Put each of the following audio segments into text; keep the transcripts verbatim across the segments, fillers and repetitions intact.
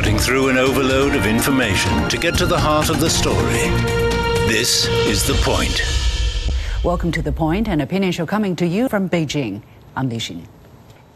cutting through an overload of information to get to the heart of the story. This is The Point. Welcome to The Point, an opinion show coming to you from Beijing. I'm Li Xin.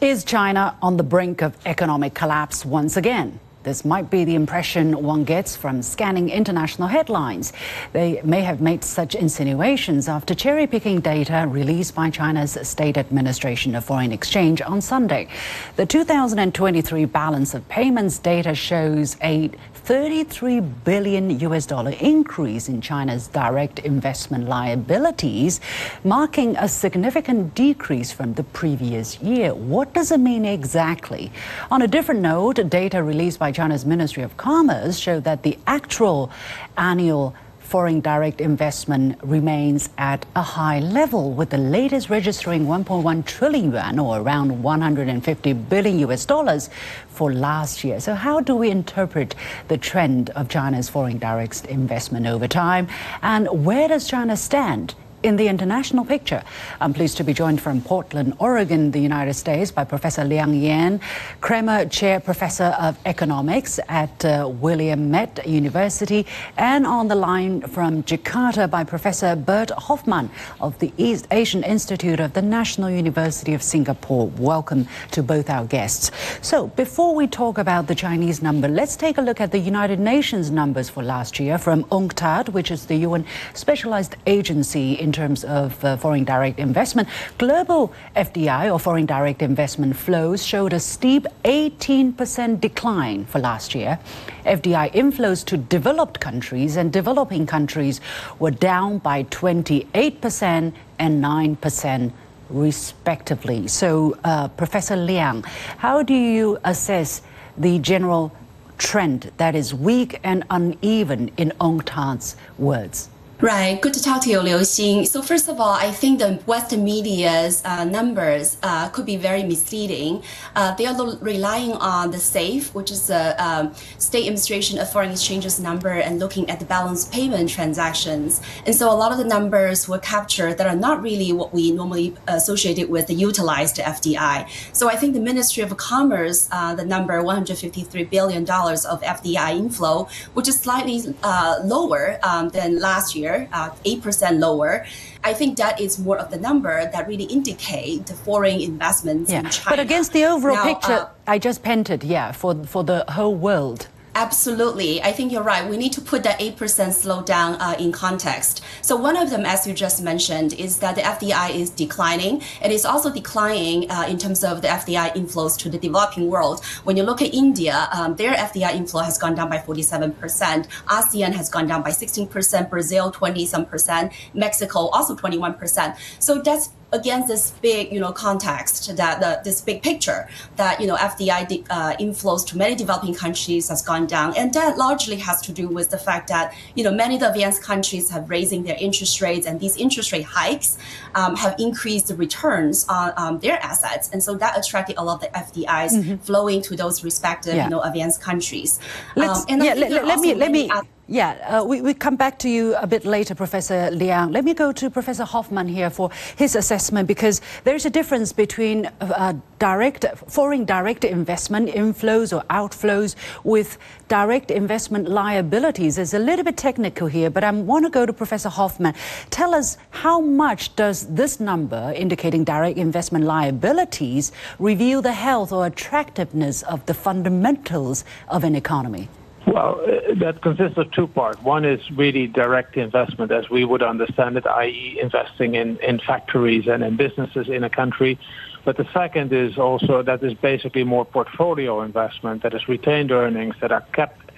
Is China on the brink of economic collapse once again? This might be the impression one gets from scanning international headlines. They may have made such insinuations after cherry-picking data released by China's State Administration of Foreign Exchange on Sunday. The two thousand twenty-three balance of payments data shows a thirty-three billion U S dollar increase in China's direct investment liabilities, marking a significant decrease from the previous year. What does it mean exactly? On a different note, data released by China's Ministry of Commerce showed that the actual annual foreign direct investment remains at a high level, with the latest registering one point one trillion yuan, or around one hundred fifty billion U S dollars, for last year. So how do we interpret the trend of China's foreign direct investment over time? And where does China stand in the international picture? I'm pleased to be joined from Portland, Oregon, the United States, by Professor Liang Yan, Kremer Chair Professor of Economics at uh, William Mitchell University, and on the line from Jakarta by Professor Bert Hoffmann of the East Asian Institute of the National University of Singapore. Welcome to both our guests. So before we talk about the Chinese number, let's take a look at the United Nations numbers for last year from UNCTAD, which is the U N specialized agency in terms of uh, foreign direct investment. Global F D I, or foreign direct investment flows, showed a steep eighteen percent decline for last year. F D I inflows to developed countries and developing countries were down by twenty-eight percent and nine percent respectively. So, uh, Professor Liang, how do you assess the general trend that is weak and uneven, in UNCTAD's words? Right. Good to talk to you, Liu Xin. So first of all, I think the Western media's uh, numbers uh, could be very misleading. Uh, they are relying on the SAFE, which is the um, State Administration of Foreign Exchange's number, and looking at the balance payment transactions. And so a lot of the numbers were captured that are not really what we normally associated with the utilized F D I. So I think the Ministry of Commerce, uh, the number one hundred fifty-three billion dollars of F D I inflow, which is slightly uh, lower um, than last year. Uh, eight percent lower. I think that is more of the number that really indicate the foreign investments yeah. in China. But against the overall now, picture uh, I just painted, yeah, for, for the whole world. Absolutely. I think you're right. We need to put that eight percent slowdown uh, in context. So one of them, as you just mentioned, is that the F D I is declining. It is also declining uh, in terms of the F D I inflows to the developing world. When you look at India, um, their F D I inflow has gone down by forty-seven percent. ASEAN has gone down by sixteen percent. Brazil, twenty-some percent. Mexico, also twenty-one percent. So that's against this big, you know, context, that the, this big picture that, you know, F D I de, uh, inflows to many developing countries has gone down. And that largely has to do with the fact that, you know, many of the advanced countries have raising their interest rates, and these interest rate hikes um, have increased the returns on um, their assets. And so that attracted a lot of the F D Is mm-hmm. flowing to those respective, yeah. you know, advanced countries. Let's, um, and yeah, let, let, let me, let me... Yeah, uh, we, we come back to you a bit later, Professor Liang. Let me go to Professor Hoffmann here for his assessment, because there's a difference between uh, direct foreign direct investment inflows or outflows with direct investment liabilities. It's a little bit technical here, but I want to go to Professor Hoffmann. Tell us, how much does this number indicating direct investment liabilities reveal the health or attractiveness of the fundamentals of an economy? Well, that consists of two parts. One is really direct investment, as we would understand it, that is investing in, in factories and in businesses in a country. But the second is also that is basically more portfolio investment, that is retained earnings that are kept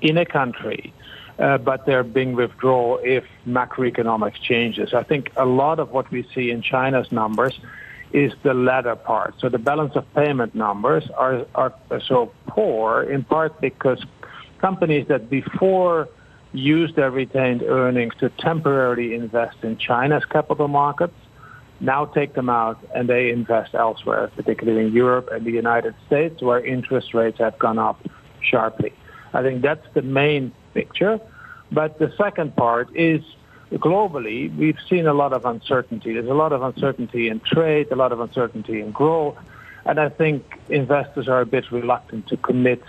in a country, uh, but they're being withdrawn if macroeconomic changes. I think a lot of what we see in China's numbers is the latter part. So the balance of payment numbers are, are so poor, in part because companies that before used their retained earnings to temporarily invest in China's capital markets now take them out and they invest elsewhere, particularly in Europe and the United States, where interest rates have gone up sharply. I think that's the main picture. But the second part is, globally, we've seen a lot of uncertainty. There's a lot of uncertainty in trade, a lot of uncertainty in growth, and I think investors are a bit reluctant to commit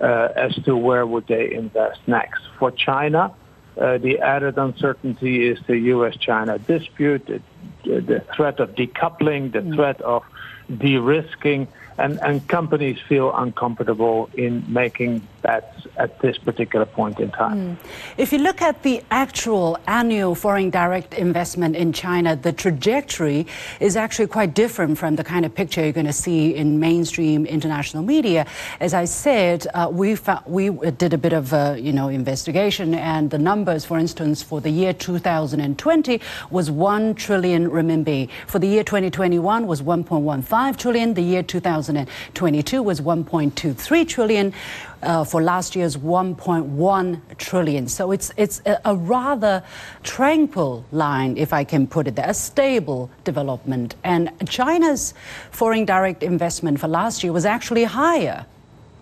uh, as to where would they invest next. For China, uh, the added uncertainty is the U S China dispute, the, the threat of decoupling, the threat of de-risking, and, and companies feel uncomfortable in making bets at this particular point in time. Mm. If you look at the actual annual foreign direct investment in China, the trajectory is actually quite different from the kind of picture you're going to see in mainstream international media. As I said, uh, we found, we did a bit of uh, you know investigation, and the numbers, for instance, for the year two thousand twenty was one trillion renminbi. For the year twenty twenty-one was one point one five trillion. The year two thousand twenty-two was one point two three trillion. Uh, for last year's one point one trillion. So it's it's a, a rather tranquil line, if I can put it there, a stable development. And China's foreign direct investment for last year was actually higher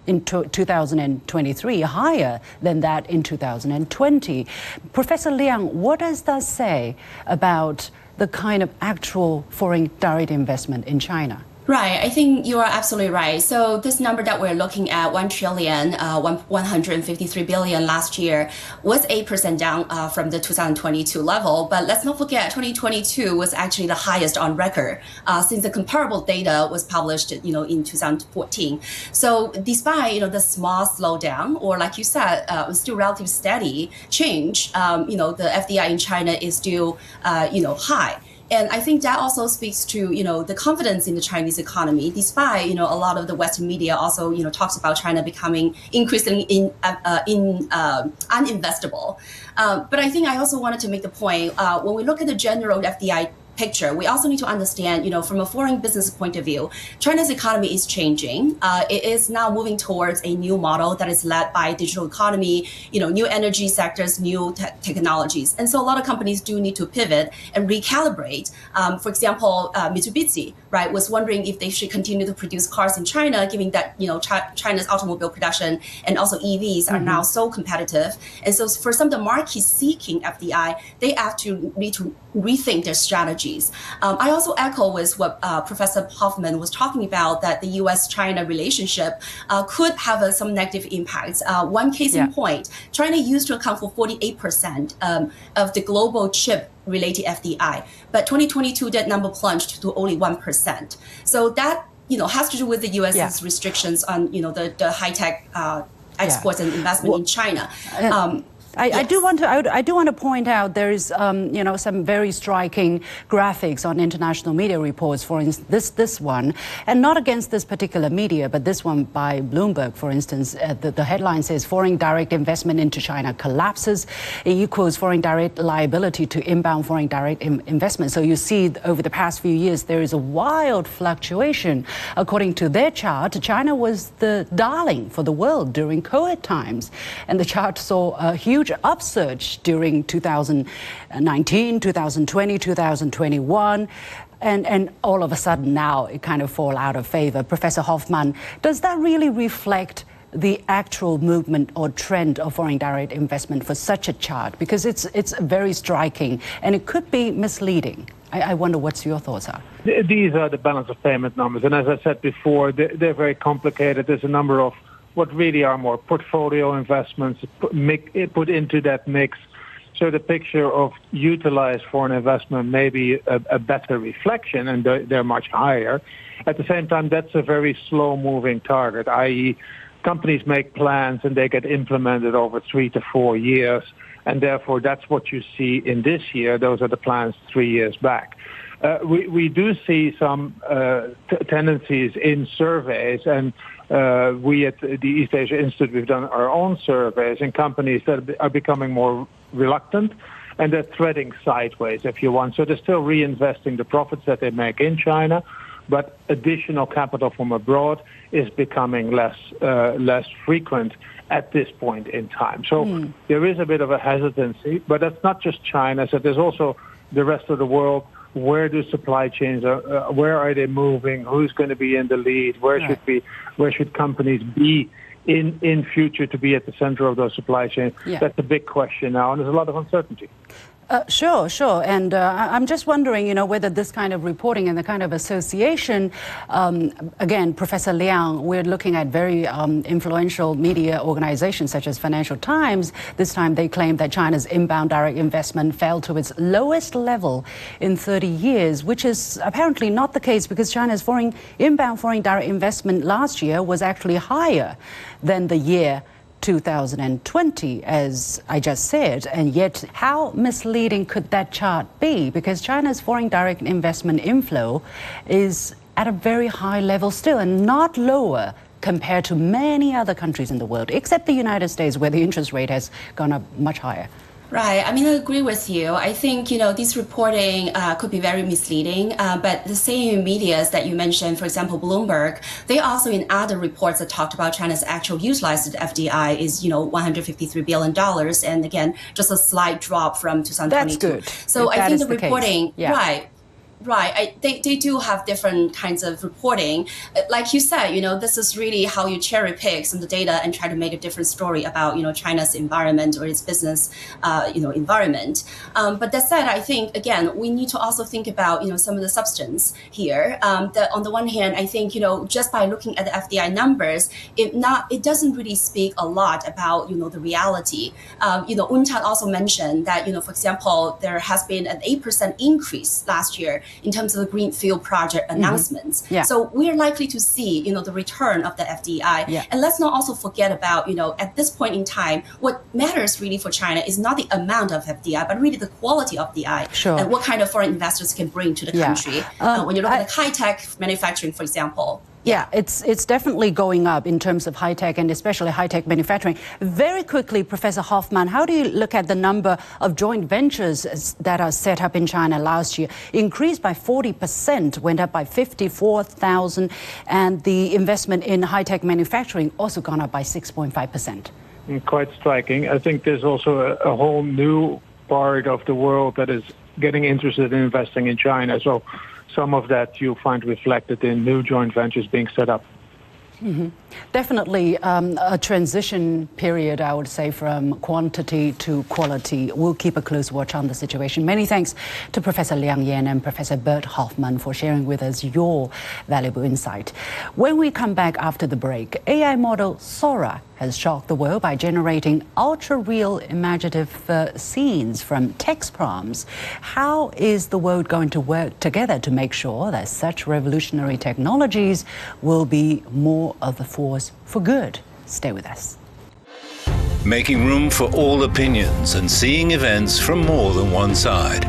in two thousand twenty-three, higher than that in two thousand twenty. Professor Liang, what does that say about the kind of actual foreign direct investment in China? Right, I think you are absolutely right. So this number that we're looking at, one trillion, uh, one hundred fifty-three billion last year, was eight percent down uh, from the two thousand twenty-two level. But let's not forget, twenty twenty-two was actually the highest on record uh, since the comparable data was published, you know, in two thousand fourteen. So despite, you know, the small slowdown, or like you said, uh, still relatively steady change, um, you know, the F D I in China is still, uh, you know, high. And I think that also speaks to, you know, the confidence in the Chinese economy, despite, you know, a lot of the Western media also, you know, talks about China becoming increasingly in, uh, in, uh, uninvestable. Uh, but I think I also wanted to make the point, uh, when we look at the general F D I picture, we also need to understand, you know, from a foreign business point of view, China's economy is changing. Uh, it is now moving towards a new model that is led by digital economy, you know, new energy sectors, new te technologies. And so a lot of companies do need to pivot and recalibrate. Um, for example, uh, Mitsubishi, right, was wondering if they should continue to produce cars in China, given that, you know, chi China's automobile production and also E Vs are mm-hmm. now so competitive. And so for some of the marquee seeking F D I, they have to need to rethink their strategy. Um, I also echo with what uh, Professor Hoffmann was talking about, that the U S China relationship uh, could have uh, some negative impacts. Uh, one case yeah. in point, China used to account for forty-eight percent um, of the global chip related F D I, but twenty twenty-two that number plunged to only one percent. So that, you know, has to do with the U S's yeah. restrictions on, you know, the, the high-tech uh, exports yeah. and investment well, in China. Um, I, yes. I do want to. I, would, I do want to point out there is, um, you know, some very striking graphics on international media reports. For instance, this this one, and not against this particular media, but this one by Bloomberg, for instance. Uh, the, the headline says foreign direct investment into China collapses. It equals foreign direct liability to inbound foreign direct in investment. So you see, over the past few years, there is a wild fluctuation. According to their chart, China was the darling for the world during COVID times, and the chart saw a huge upsurge during two thousand nineteen, two thousand twenty, two thousand twenty-one, and, and all of a sudden now it kind of fall out of favor. Professor Hoffmann, does that really reflect the actual movement or trend of foreign direct investment for such a chart? Because it's, it's very striking and it could be misleading. I, I wonder what your thoughts are. These are the balance of payment numbers. And as I said before, they're, they're very complicated. There's a number of what really are more portfolio investments put into that mix. So the picture of utilized foreign investment may be a, a better reflection, and they're much higher. At the same time, that's a very slow-moving target, that is companies make plans and they get implemented over three to four years, and therefore that's what you see in this year. Those are the plans three years back. Uh, we, we do see some uh, t tendencies in surveys, and uh, we at the East Asia Institute, we've done our own surveys, and companies that are becoming more reluctant, and they're threading sideways, if you want. So they're still reinvesting the profits that they make in China, but additional capital from abroad is becoming less uh, less frequent at this point in time. So mm. there is a bit of a hesitancy, but that's not just China. So there's also the rest of the world. Where do supply chains are? Uh, where are they moving? Who's going to be in the lead? Where yeah. should be? Where should companies be in in future to be at the center of those supply chains? Yeah. That's a big question now, and there's a lot of uncertainty. Uh, sure, sure. And uh, I'm just wondering, you know, whether this kind of reporting and the kind of association, um, again, Professor Liang, we're looking at very um, influential media organizations such as Financial Times. This time they claim that China's inbound direct investment fell to its lowest level in thirty years, which is apparently not the case because China's foreign inbound foreign direct investment last year was actually higher than the year two thousand twenty, as I just said, and yet how misleading could that chart be? Because China's foreign direct investment inflow is at a very high level still and not lower compared to many other countries in the world, except the United States, where the interest rate has gone up much higher. Right. I mean, I agree with you. I think, you know, this reporting uh, could be very misleading, uh, but the same medias that you mentioned, for example, Bloomberg, they also in other reports that talked about China's actual utilized F D I is, you know, one hundred fifty-three billion dollars. And again, just a slight drop from two thousand twenty-two. That's good. So I think the reporting, yeah. right. Right. I, they, they do have different kinds of reporting. Like you said, you know, this is really how you cherry pick some of the data and try to make a different story about, you know, China's environment or its business, uh, you know, environment. Um, but that said, I think, again, we need to also think about, you know, some of the substance here. Um, that on the one hand, I think, you know, just by looking at the F D I numbers, it not it doesn't really speak a lot about, you know, the reality. Um, you know, UNCTAD also mentioned that, you know, for example, there has been an eight percent increase last year in terms of the greenfield project announcements. Mm-hmm. yeah. So we're likely to see, you know, the return of the F D I. Yeah. And let's not also forget about, you know, at this point in time, what matters really for China is not the amount of F D I, but really the quality of F D I. Sure. And what kind of foreign investors can bring to the yeah. country. Um, uh, when you look I, at high-tech manufacturing, for example. Yeah, it's it's definitely going up in terms of high-tech and especially high-tech manufacturing. Very quickly, Professor Hoffmann, how do you look at the number of joint ventures that are set up in China last year? Increased by forty percent, went up by fifty-four thousand, and the investment in high-tech manufacturing also gone up by six point five percent. Quite striking. I think there's also a, a whole new part of the world that is getting interested in investing in China. So some of that you find reflected in new joint ventures being set up. Mm-hmm. Definitely um, a transition period, I would say, from quantity to quality. We'll keep a close watch on the situation. Many thanks to Professor Liang Yan and Professor Bert Hoffmann for sharing with us your valuable insight. When we come back after the break, A I model Sora has shocked the world by generating ultra-real imaginative uh, scenes from text prompts. How is the world going to work together to make sure that such revolutionary technologies will be more of a force for good? Stay with us. Making room for all opinions and seeing events from more than one side.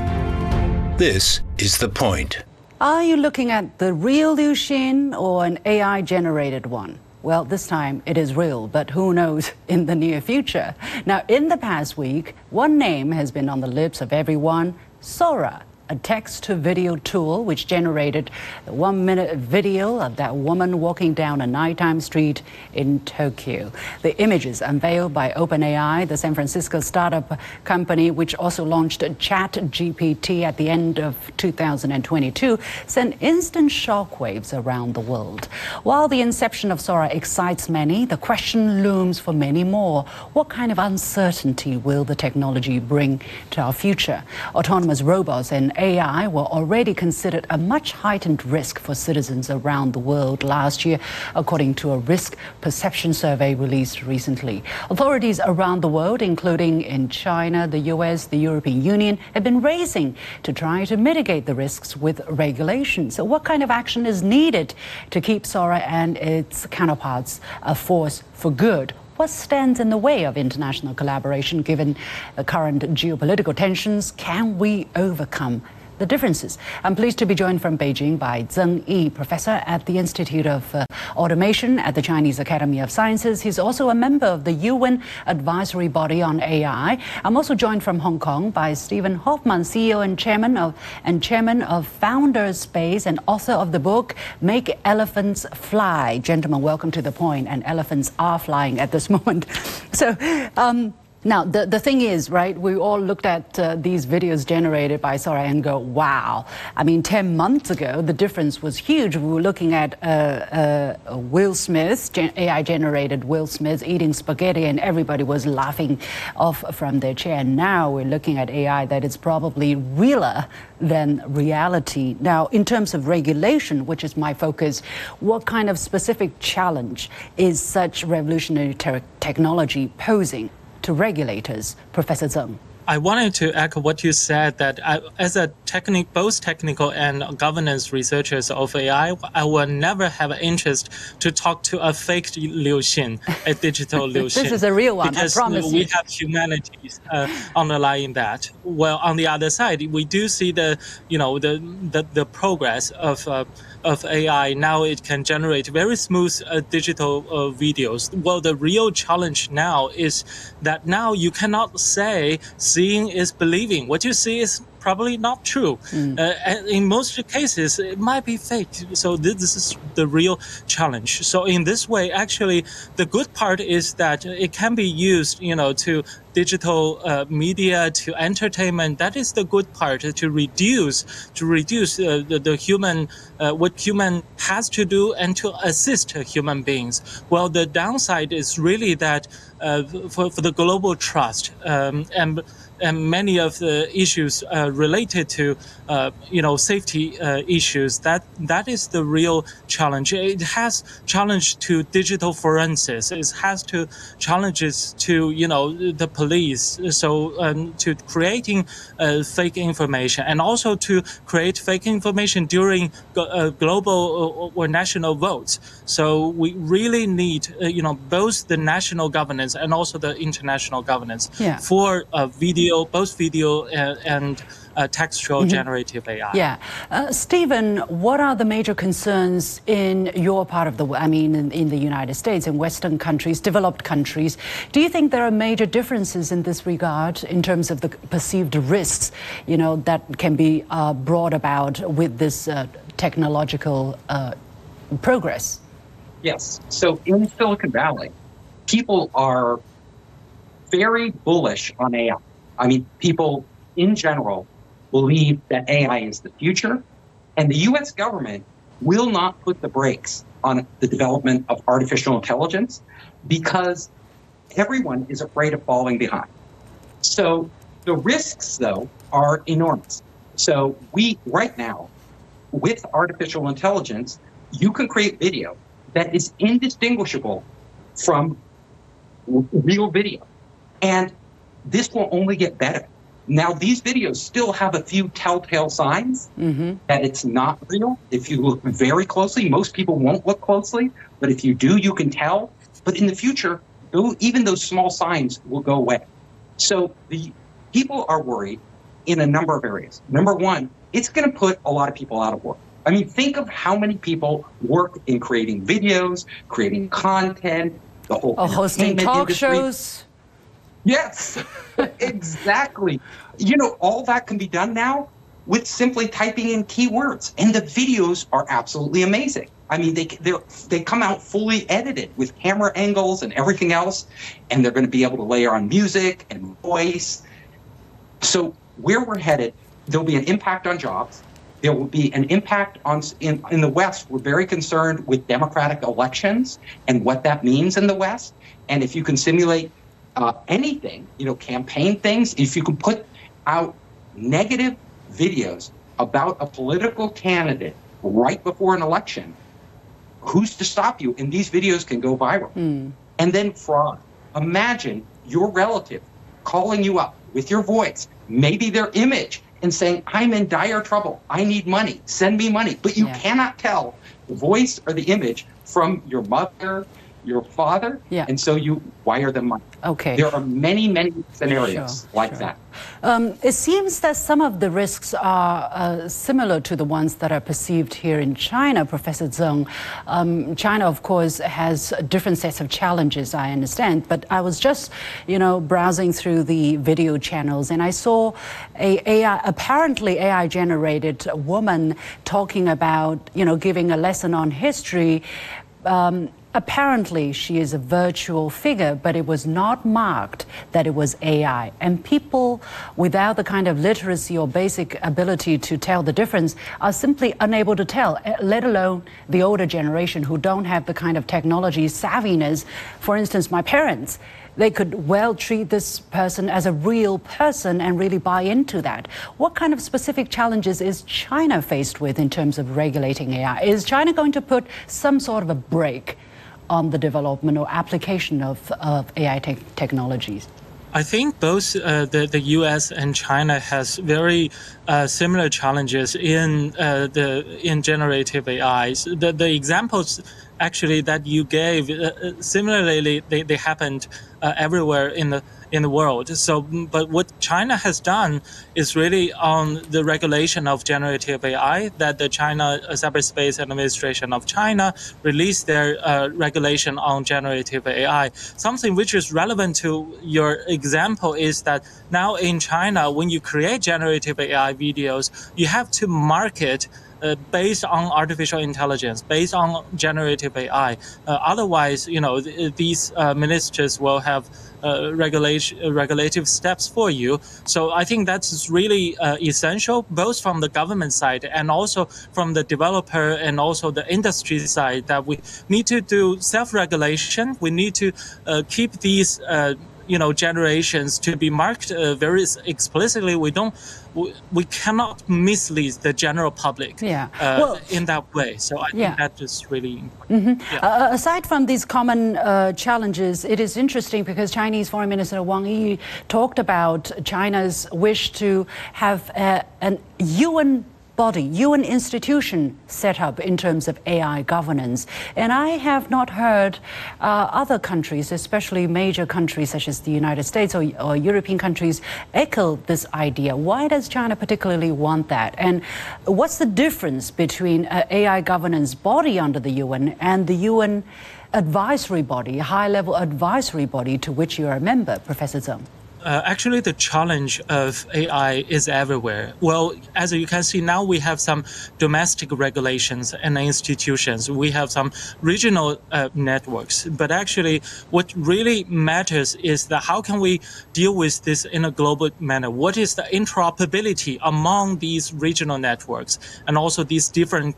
This is The Point. Are you looking at the real Li Xin or an A I-generated one? Well, this time it is real, but who knows in the near future. Now, in the past week, one name has been on the lips of everyone, Sora, a text-to-video tool which generated the one-minute video of that woman walking down a nighttime street in Tokyo. The images unveiled by OpenAI, the San Francisco startup company which also launched ChatGPT at the end of two thousand twenty-two, sent instant shockwaves around the world. While the inception of Sora excites many, the question looms for many more. What kind of uncertainty will the technology bring to our future? Autonomous robots and A I were already considered a much heightened risk for citizens around the world last year, according to a risk perception survey released recently. Authorities around the world, including in China, the U S, the European Union, have been racing to try to mitigate the risks with regulation. So what kind of action is needed to keep Sora and its counterparts a force for good? What stands in the way of international collaboration given the current geopolitical tensions? Can we overcome the differences? I'm pleased to be joined from Beijing by Zeng Yi, professor at the Institute of uh, Automation at the Chinese Academy of Sciences. He's also a member of the U N Advisory Body on A I. I'm also joined from Hong Kong by Stephen Hoffmann, C E O and chairman of and chairman of Founders Space and author of the book Make Elephants Fly. Gentlemen, welcome to The Point. And elephants are flying at this moment. So. Um, Now, the, the thing is, right, we all looked at uh, these videos generated by Sora and go, wow. I mean, ten months ago, the difference was huge. We were looking at uh, uh, Will Smith, gen A I generated Will Smith eating spaghetti, and everybody was laughing off from their chair. Now we're looking at A I that is probably realer than reality. Now, in terms of regulation, which is my focus, what kind of specific challenge is such revolutionary te- technology posing to regulators, Professor Zeng? I wanted to echo what you said, that I, as a technic, both technical and governance researchers of A I, I will never have an interest to talk to a fake Liu Xin, a digital Liu Xin. This is a real one, because I promise we you. have humanity uh, underlying that. Well, on the other side, we do see the, you know, the the, the progress of uh, of A I. Now it can generate very smooth uh, digital uh, videos. Well, the real challenge now is that now you cannot say seeing is believing. What you see is probably not true. Mm. Uh, and in most cases, it might be fake. So this is the real challenge. So in this way, actually, the good part is that it can be used, you know, to digital uh, media, to entertainment. That is the good part, to reduce, to reduce uh, the, the human, uh, what human has to do, and to assist human beings. Well, the downside is really that uh, for, for the global trust um, and. and many of the issues uh, related to, uh, you know, safety uh, issues, that that is the real challenge. It has challenge to digital forensics. It has to challenges to, you know, the police. So um, to creating uh, fake information, and also to create fake information during go- uh, global or national votes. So we really need, uh, you know, both the national governance and also the international governance yeah. for uh, video both video and, and uh, textual mm-hmm. generative A I. Yeah. Uh, Stephen, what are the major concerns in your part of the world? I mean, in, in the United States, in Western countries, developed countries. Do you think there are major differences in this regard in terms of the perceived risks, you know, that can be uh, brought about with this uh, technological uh, progress? Yes. So in Silicon Valley, people are very bullish on A I. I mean, people in general believe that A I is the future, and the U S government will not put the brakes on the development of artificial intelligence because everyone is afraid of falling behind. So the risks, though, are enormous. So we, right now, with artificial intelligence, you can create video that is indistinguishable from real video. And this will only get better. Now, these videos still have a few telltale signs mm-hmm. that it's not real. If you look very closely, most people won't look closely, but if you do, you can tell. But in the future, even those small signs will go away. So the people are worried in a number of areas. Number one, it's going to put a lot of people out of work. I mean, think of how many people work in creating videos, creating content, the whole oh, hosting talk industry. shows. Yes, exactly. You know, all that can be done now with simply typing in keywords, and the videos are absolutely amazing. I mean, they they come out fully edited with camera angles and everything else, and they're going to be able to layer on music and voice. So where we're headed, there'll be an impact on jobs. There will be an impact on in, in the West. We're very concerned with democratic elections and what that means in the West. And if you can simulate Uh, anything, you know, campaign things, if you can put out negative videos about a political candidate right before an election, who's to stop you? And these videos can go viral. Mm. And then fraud. Imagine your relative calling you up with your voice, maybe their image, and saying, I'm in dire trouble. I need money. Send me money. But you yeah. cannot tell the voice or the image from your mother, your father, yeah. and so you wire them money. Okay. There are many, many scenarios sure, like sure. that. Um, it seems that some of the risks are uh, similar to the ones that are perceived here in China, Professor Zeng. Um, China, of course, has different sets of challenges, I understand, but I was just, you know, browsing through the video channels, and I saw a AI, apparently A I-generated woman talking about, you know, giving a lesson on history. Um, Apparently, she is a virtual figure, but it was not marked that it was A I. And people without the kind of literacy or basic ability to tell the difference are simply unable to tell, let alone the older generation who don't have the kind of technology savviness. For instance, my parents, they could well treat this person as a real person and really buy into that. What kind of specific challenges is China faced with in terms of regulating A I? Is China going to put some sort of a brake on the development or application of, of A I te- technologies? I think both uh, the, the U S and China has very uh, similar challenges in uh, the in generative A I. The, the examples actually that you gave, uh, similarly, they, they happened uh, everywhere in the in the world. So, but what China has done is really on the regulation of generative A I, that the China uh, Cyberspace Administration of China released their uh, regulation on generative A I. Something which is relevant to your example is that now in China, when you create generative A I videos, you have to market Uh, based on artificial intelligence, based on generative A I. Uh, otherwise, you know, th- these uh, ministers will have uh, regulation, uh, regulative steps for you. So I think that's really uh, essential, both from the government side and also from the developer and also the industry side, that we need to do self-regulation. We need to uh, keep these uh, you know, generations to be marked uh, very explicitly. We don't, we, we cannot mislead the general public yeah. uh, well, in that way. So I yeah. think that is really important. Mm-hmm. Yeah. Uh, aside from these common uh, challenges, it is interesting because Chinese Foreign Minister Wang Yi talked about China's wish to have uh, an U N body, U N institution set up in terms of A I governance. And I have not heard uh, other countries, especially major countries such as the United States or, or European countries, echo this idea. Why does China particularly want that? And what's the difference between an A I governance body under the U N and the U N advisory body, high-level advisory body to which you are a member, Professor Zeng? Uh, actually, the challenge of A I is everywhere. Well, as you can see now, we have some domestic regulations and institutions. We have some regional uh, networks. But actually, what really matters is that how can we deal with this in a global manner? What is the interoperability among these regional networks and also these different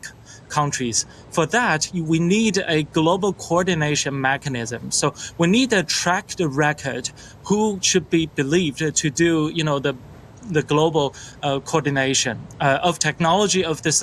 countries? For that, we need a global coordination mechanism. So we need a track record who should be believed to do, you know, the the global uh, coordination uh, of technology of this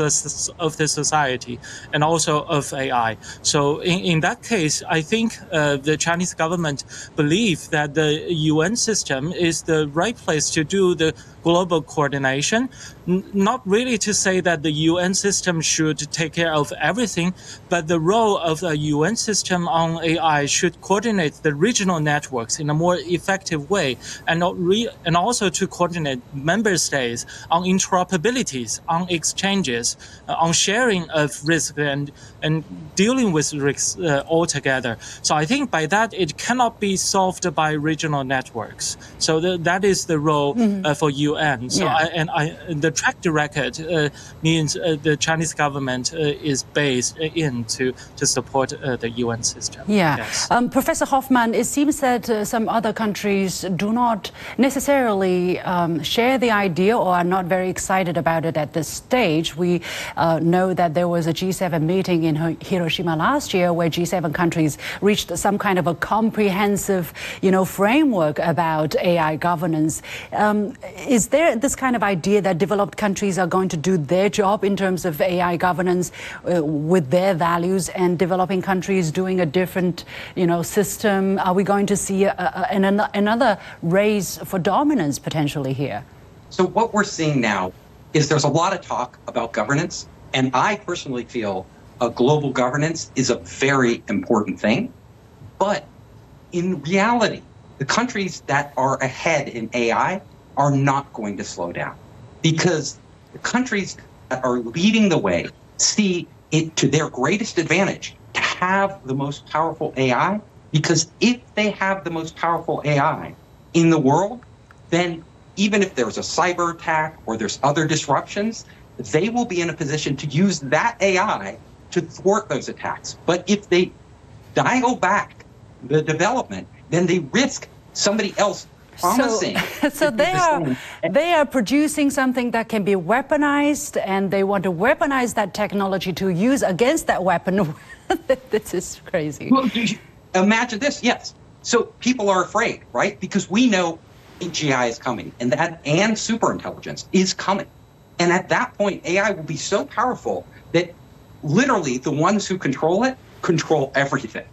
of the society and also of A I. So in, in that case, I think uh, the Chinese government believe that the U N system is the right place to do the global coordination. N- not really to say that the U N system should take care of everything, but the role of the U N system on A I should coordinate the regional networks in a more effective way, and not re- and also to coordinate member states on interoperabilities, on exchanges, uh, on sharing of risk and and dealing with risks uh, altogether. So I think by that, it cannot be solved by regional networks. So th- that is the role mm-hmm. uh, for U N. So yeah. I, and I, the track record uh, means uh, the Chinese government uh, is based in to, to support uh, the U N system. Yeah. Yes. Um, Professor Hoffmann, it seems that uh, some other countries do not necessarily um, share the idea or are not very excited about it at this stage. We uh, know that there was a G seven meeting in Hiroshima last year where G seven countries reached some kind of a comprehensive, you know, framework about A I governance. Um, is there this kind of idea that developed countries are going to do their job in terms of A I governance uh, with their values, and developing countries doing a different, you know, system? Are we going to see a, a, an, another race for dominance potentially here? So what we're seeing now is there's a lot of talk about governance, and I personally feel a global governance is a very important thing. But in reality, the countries that are ahead in A I are not going to slow down, because the countries that are leading the way see it to their greatest advantage to have the most powerful A I, because if they have the most powerful A I in the world, then even if there's a cyber attack or there's other disruptions, they will be in a position to use that A I to thwart those attacks. But if they dial back the development, then they risk somebody else promising. So, so they are they are producing something that can be weaponized, and they want to weaponize that technology to use against that weapon. This is crazy. Well, imagine this, yes. So people are afraid, right? Because we know A G I is coming, and that and superintelligence is coming. And at that point, A I will be so powerful that literally the ones who control it control everything.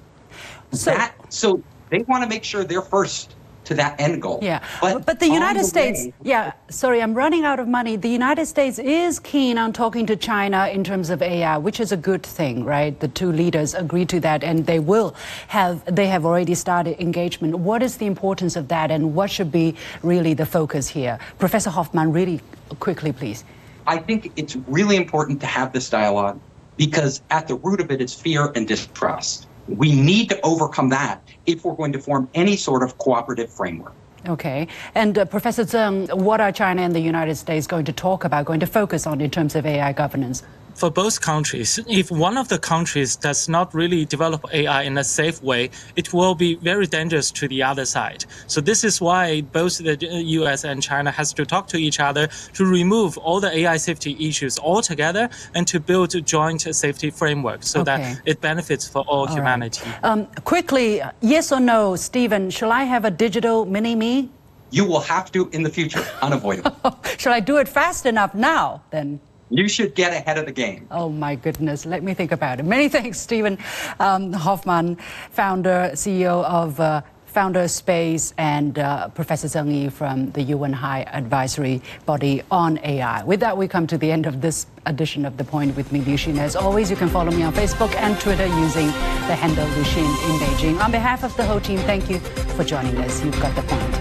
So, that, so they want to make sure they're first to that end goal. Yeah, but, but the United the States, way, yeah, sorry, I'm running out of money. The United States is keen on talking to China in terms of A I, which is a good thing, right? The two leaders agree to that, and they will have, they have already started engagement. What is the importance of that, and what should be really the focus here? Professor Hoffmann, really quickly, please. I think it's really important to have this dialogue, because at the root of it is fear and distrust. We need to overcome that if we're going to form any sort of cooperative framework. Okay. And uh, Professor Zeng, what are China and the United States going to talk about, going to focus on in terms of A I governance? For both countries, if one of the countries does not really develop A I in a safe way, it will be very dangerous to the other side. So this is why both the U S and China has to talk to each other to remove all the A I safety issues altogether and to build a joint safety framework so okay. that it benefits for all, all humanity. Right. Um, quickly, yes or no, Stephen, shall I have a digital mini-me? You will have to in the future, unavoidable. Shall I do it fast enough now, then? You should get ahead of the game. Oh, my goodness. Let me think about it. Many thanks, Stephen um, Hoffmann, founder, C E O of uh, Founders Space, and uh, Professor Zeng Yi from the U N High Advisory Body on A I. With that, we come to the end of this edition of The Point with me, Li Xin. As always, you can follow me on Facebook and Twitter using the handle Li Xin in Beijing. On behalf of the whole team, thank you for joining us. You've got The Point.